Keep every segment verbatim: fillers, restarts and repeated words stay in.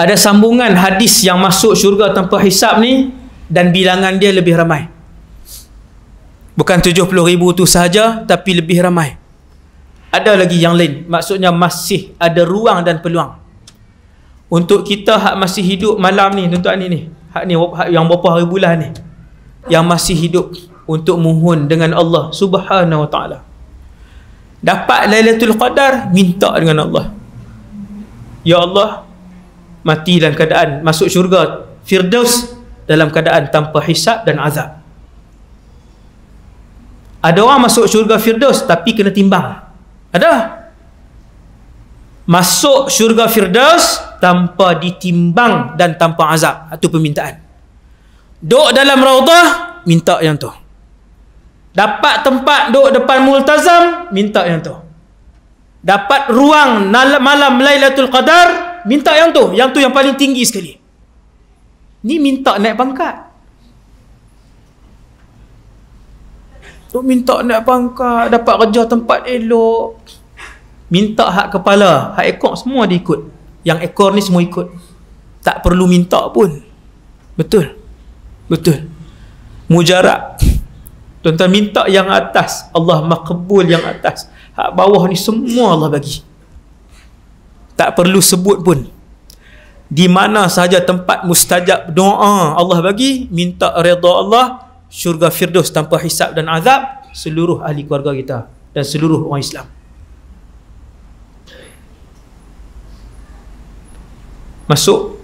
ada sambungan hadis yang masuk syurga tanpa hisab ni, dan bilangan dia lebih ramai. Bukan tujuh puluh ribu tu sahaja, tapi lebih ramai. Ada lagi yang lain. Maksudnya masih ada ruang dan peluang untuk kita hak masih hidup malam ni, tuan-tuan ni, ni hak ni hak yang berapa hari bulan ni, yang masih hidup, untuk mohon dengan Allah Subhanahu Wa Ta'ala. Dapat Lailatul Qadar, minta dengan Allah, ya Allah, mati dalam keadaan masuk syurga Firdaus dalam keadaan tanpa hisab dan azab. Ada orang masuk syurga Firdaus tapi kena timbang. Ada masuk syurga Firdaus tanpa ditimbang dan tanpa azab. Itu permintaan. Duduk dalam raudah, minta yang tu. Dapat tempat duduk depan multazam, minta yang tu. Dapat ruang malam Lailatul Qadar, minta yang tu. Yang tu yang paling tinggi sekali. Ni minta naik pangkat. Tu minta naik pangkat, dapat kerja tempat elok. Minta hak kepala, hak ekor semua dia ikut. Yang ekor ni semua ikut. Tak perlu minta pun. Betul. Betul. Mujarab. Tuan-tuan minta yang atas, Allah makbul yang atas. Hak bawah ni semua Allah bagi. Tak perlu sebut pun. Di mana sahaja tempat mustajab doa Allah bagi, minta redha Allah, syurga Firdaus tanpa hisab dan azab, seluruh ahli keluarga kita dan seluruh orang Islam. Masuk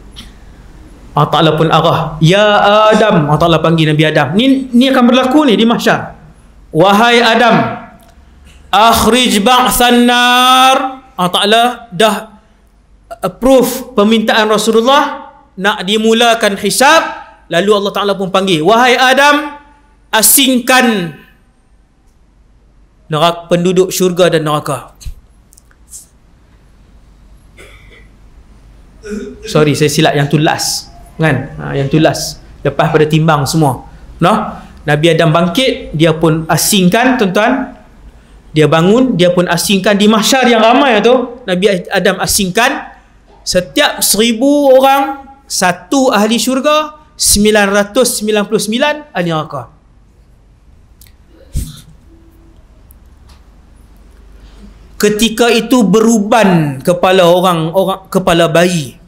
Allah Ta'ala pun arah, ya Adam, Allah Ta'ala panggil Nabi Adam. Ni, ni akan berlaku ni di mahsyar. Wahai Adam, akhrij ba'than nar. Allah Ta'ala dah approve permintaan Rasulullah, nak dimulakan hisab. Lalu Allah Ta'ala pun panggil, wahai Adam, asingkan neraka, penduduk syurga dan neraka. Sorry, saya silap, yang tu last kan? Ha, yang tu last, lepas pada timbang semua, noh? Nabi Adam bangkit, dia pun asingkan, tuan-tuan. Dia bangun, dia pun asingkan. Di mahsyar yang ramai tu, Nabi Adam asingkan. Setiap seribu orang, satu ahli syurga, sembilan ratus sembilan puluh sembilan ahli neraka. Ketika itu beruban kepala orang, orang kepala bayi.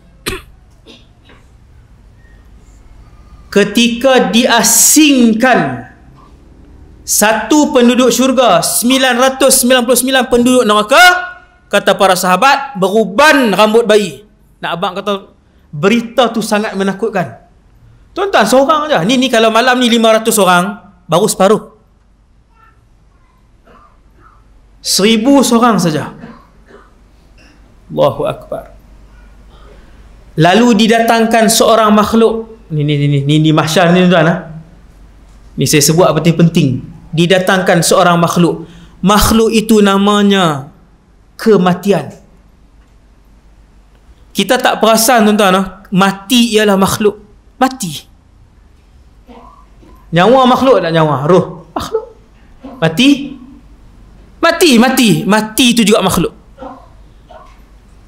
Ketika diasingkan satu penduduk syurga, sembilan ratus sembilan puluh sembilan penduduk neraka, kata para sahabat, beruban rambut bayi. Nak abang kata, berita tu sangat menakutkan. Tuan-tuan, seorang aja. Ni ni kalau malam ni lima ratus orang, baru separuh. Seribu seorang saja. Allahu Akbar. Lalu didatangkan seorang makhluk. Ni ni ni ni ni mahsyar ni tuan-tuan. Ha? Ni saya sebut apa yang penting. Didatangkan seorang makhluk. Makhluk itu namanya kematian. Kita tak perasan tuan-tuan. Ha? Mati ialah makhluk. Mati. Nyawa makhluk tak nyawa? Roh makhluk. Mati. Mati, mati. Mati itu juga makhluk.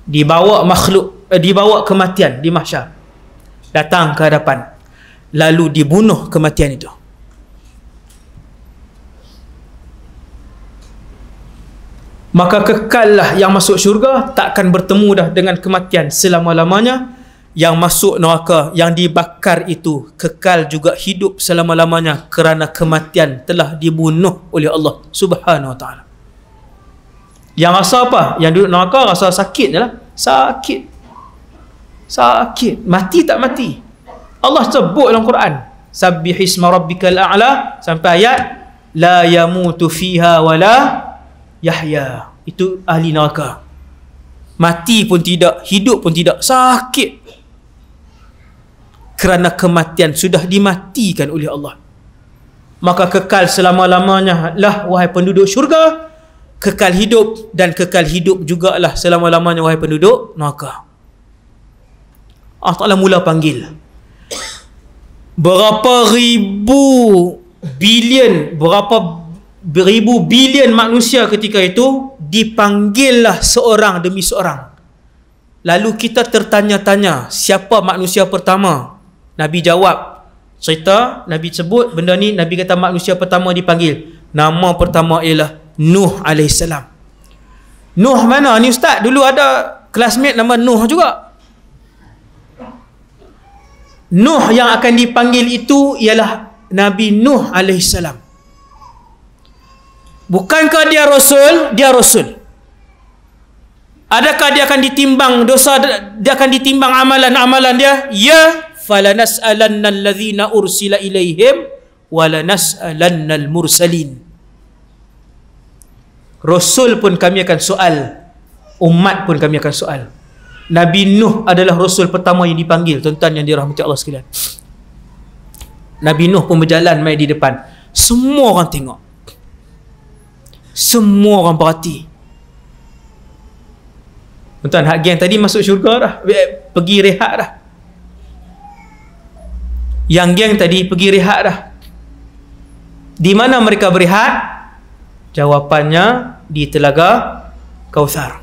Dibawa makhluk, eh, dibawa kematian di mahsyar. Datang ke hadapan, lalu dibunuh kematian itu. Maka kekallah yang masuk syurga, takkan bertemu dah dengan kematian selama-lamanya. Yang masuk neraka, yang dibakar itu, kekal juga hidup selama-lamanya, kerana kematian telah dibunuh oleh Allah Subhanahu Wa Ta'ala. Yang rasa apa? Yang duduk neraka rasa sakit je lah. Sakit. Sakit. Mati tak mati. Allah sebut dalam Quran, sabbihisma rabbikal a'la, sampai ayat la yamutu fiha wala yahya. Itu ahli neraka. Mati pun tidak, hidup pun tidak. Sakit. Kerana kematian sudah dimatikan oleh Allah. Maka kekal selama-lamanya lah wahai penduduk syurga, kekal hidup, dan kekal hidup jugalah selama-lamanya wahai penduduk neraka. Allah Ta'ala mula panggil berapa ribu bilion, berapa ribu bilion manusia ketika itu. Dipanggillah seorang demi seorang. Lalu kita tertanya-tanya, siapa manusia pertama? Nabi jawab, cerita Nabi sebut benda ni, Nabi kata manusia pertama dipanggil, nama pertama ialah Nuh alaihissalam. Nuh mana ni ustaz? Dulu ada classmate nama Nuh juga. Nuh yang akan dipanggil itu ialah Nabi Nuh alaihissalam. Bukankah dia rasul? Dia rasul. Adakah dia akan ditimbang dosa, dia akan ditimbang amalan-amalan dia? Ya, falanas'alannal ladzina ursila ilaihim walanas'alannal mursalin. Rasul pun kami akan soal, umat pun kami akan soal. Nabi Nuh adalah rasul pertama yang dipanggil, tuan-tuan yang dirahmati Allah sekalian. Nabi Nuh pun berjalan mai di depan. Semua orang tengok. Semua orang perhati. Tuan, hak geng tadi masuk syurga dah, pergi rehat dah. Yang geng tadi pergi rehat dah. Di mana mereka berehat? Jawapannya di Telaga Kawthar.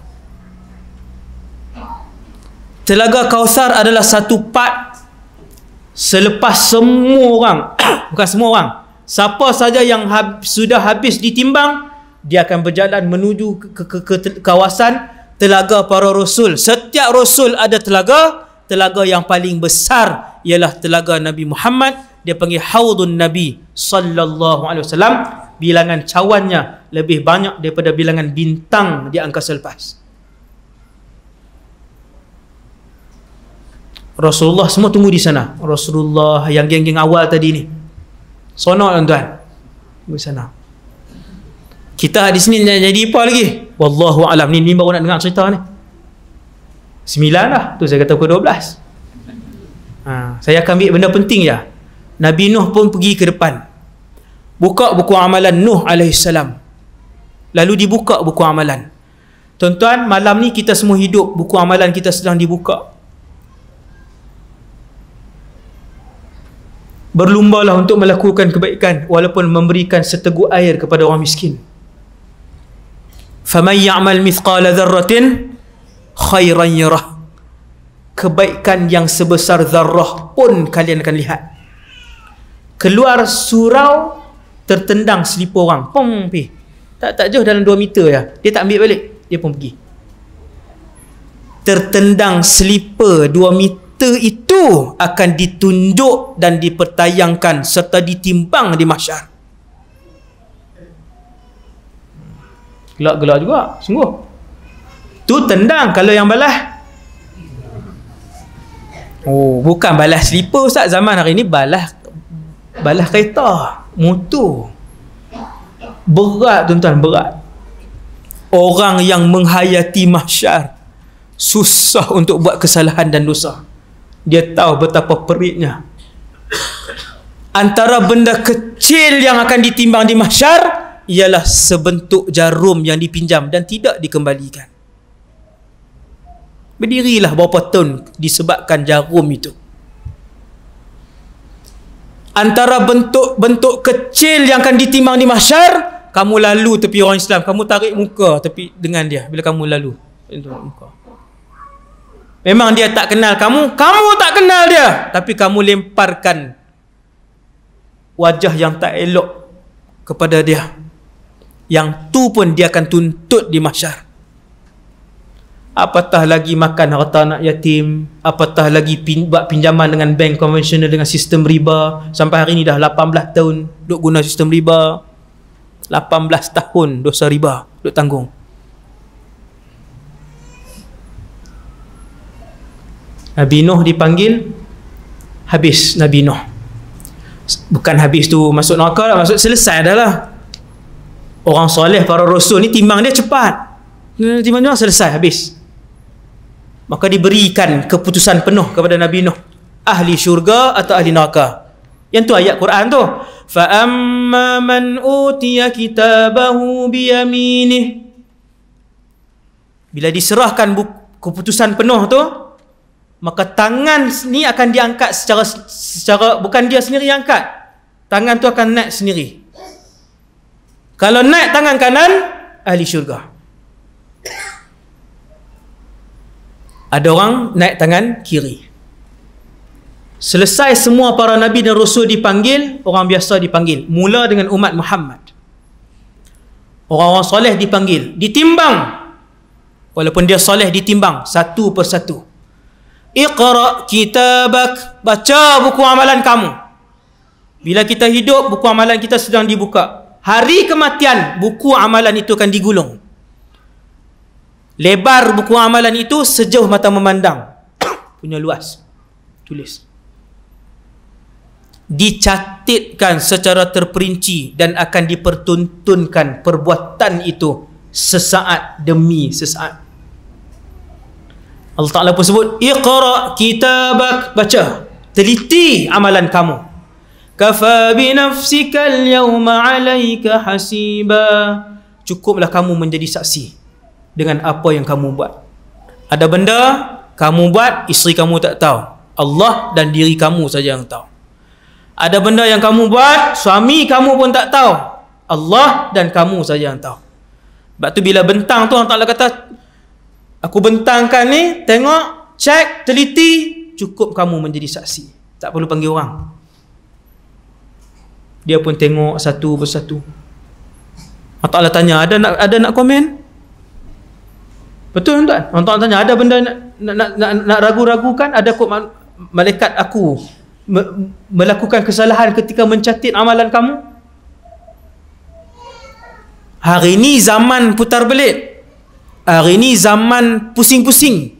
Telaga Kawthar adalah satu part selepas semua orang bukan semua orang, siapa saja yang hab, sudah habis ditimbang, dia akan berjalan menuju ke, ke, ke, ke kawasan Telaga para Rasul. Setiap Rasul ada telaga. Telaga yang paling besar ialah telaga Nabi Muhammad. Dia panggil Hawdun Nabi Sallallahu Alaihi Wasallam. Bilangan cawannya lebih banyak daripada bilangan bintang di angkasa lepas. Rasulullah semua tunggu di sana. Rasulullah yang geng-geng awal tadi ni. Sonok tuan-tuan. Tunggu sana. Kita di sini jadi apa lagi? Wallahu alam. Ni, ni baru nak dengar cerita ni. Sembilan lah. Tu saya kata pukul dua belas. Ha, saya akan ambil benda penting je. Nabi Nuh pun pergi ke depan. Buka buku amalan Nuh alaihissalam. Lalu dibuka buku amalan. Tuan-tuan, malam ni kita semua hidup. Buku amalan kita sedang dibuka. Berlumbalah untuk melakukan kebaikan walaupun memberikan seteguk air kepada orang miskin. فَمَنْ يَعْمَلْ مِثْقَالَ ذَرَّةٍ خَيْرًا يَرَهُ. Kebaikan yang sebesar zarrah pun kalian akan lihat. Keluar surau, tertendang selipar orang. Pong, pih. Tak, tak jauh, dalam dua meter ya. Dia tak ambil balik. Dia pun pergi. Tertendang selipar dua meter itu akan ditunjuk dan dipertayangkan serta ditimbang di mahsyar. Gelak-gelak juga, sungguh. Tu tendang, kalau yang balas. Oh, bukan balas selipar ustaz, zaman hari ni balas balas kereta, motor. Berat tuan-tuan, berat. Orang yang menghayati mahsyar susah untuk buat kesalahan dan dosa. Dia tahu betapa peritnya. Antara benda kecil yang akan ditimbang di mahsyar ialah sebentuk jarum yang dipinjam dan tidak dikembalikan. Berdirilah berapa tahun disebabkan jarum itu. Antara bentuk-bentuk kecil yang akan ditimbang di mahsyar, kamu lalu tepi orang Islam, kamu tarik muka tepi dengan dia bila kamu lalu. Memang dia tak kenal kamu, kamu tak kenal dia, tapi kamu lemparkan wajah yang tak elok kepada dia. Yang tu pun dia akan tuntut di mahsyar. Apatah lagi makan harta anak yatim, apatah lagi pin, buat pinjaman dengan bank konvensional dengan sistem riba. Sampai hari ni dah lapan belas tahun duk guna sistem riba. lapan belas tahun dosa riba duk tanggung. Nabi Nuh dipanggil, habis Nabi Nuh. Bukan habis tu masuk neraka lah, masuk selesai dah lah. Orang soleh, para rasul ni timbang dia cepat. Timbang dia selesai, habis. Maka diberikan keputusan penuh kepada Nabi Nuh. Ahli syurga atau ahli neraka. Yang tu ayat Quran tu. فَأَمَّا مَنْ أُوْتِيَ كِتَابَهُ بِيَمِينِهِ. Bila diserahkan keputusan penuh tu, maka tangan ni akan diangkat secara, secara bukan dia sendiri yang angkat. Tangan tu akan naik sendiri. Kalau naik tangan kanan, ahli syurga. ada orang naik tangan kiri. Selesai semua para nabi dan rasul dipanggil, orang biasa dipanggil. Mula dengan umat Muhammad, orang-orang soleh dipanggil, ditimbang. Walaupun dia soleh, ditimbang satu persatu. Iqra kitabak, baca buku amalan kamu. Bila kita hidup, buku amalan kita sedang dibuka. Hari kematian, buku amalan itu akan digulung. Lebar buku amalan itu sejauh mata memandang. Punya luas. Tulis, dicatatkan secara terperinci dan akan dipertuntunkan perbuatan itu sesaat demi sesaat. Allah Ta'ala pun sebut, Iqra kitabak, baca, teliti amalan kamu. Kafa binafsikal yawma alaika hasiba, cukuplah kamu menjadi saksi dengan apa yang kamu buat. Ada benda kamu buat, isteri kamu tak tahu, Allah dan diri kamu saja yang tahu. Ada benda yang kamu buat, suami kamu pun tak tahu, Allah dan kamu saja yang tahu. Sebab tu bila bentang tu, Allah Ta'ala kata, aku bentangkan ni, tengok, cek, teliti, cukup kamu menjadi saksi. Tak perlu panggil orang. Dia pun tengok satu persatu. Allah Ta'ala tanya, ada nak, ada nak komen? Betul tuan? Allah Ta'ala tanya, ada benda nak, nak, nak, nak ragu-ragukan? Ada kot malaikat aku melakukan kesalahan ketika mencatat amalan kamu? Hari ini zaman putar belit, hari ini zaman pusing-pusing,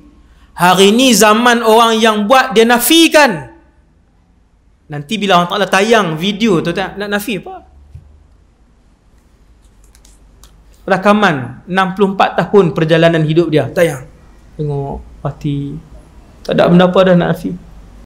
hari ini zaman orang yang buat dia nafikan. Nanti bila Allah Ta'ala tayang video tu, tak nak nafi apa? Rakaman enam puluh empat tahun perjalanan hidup dia, tayang. Tengok, hati tak ada benda apa dah nak nafi.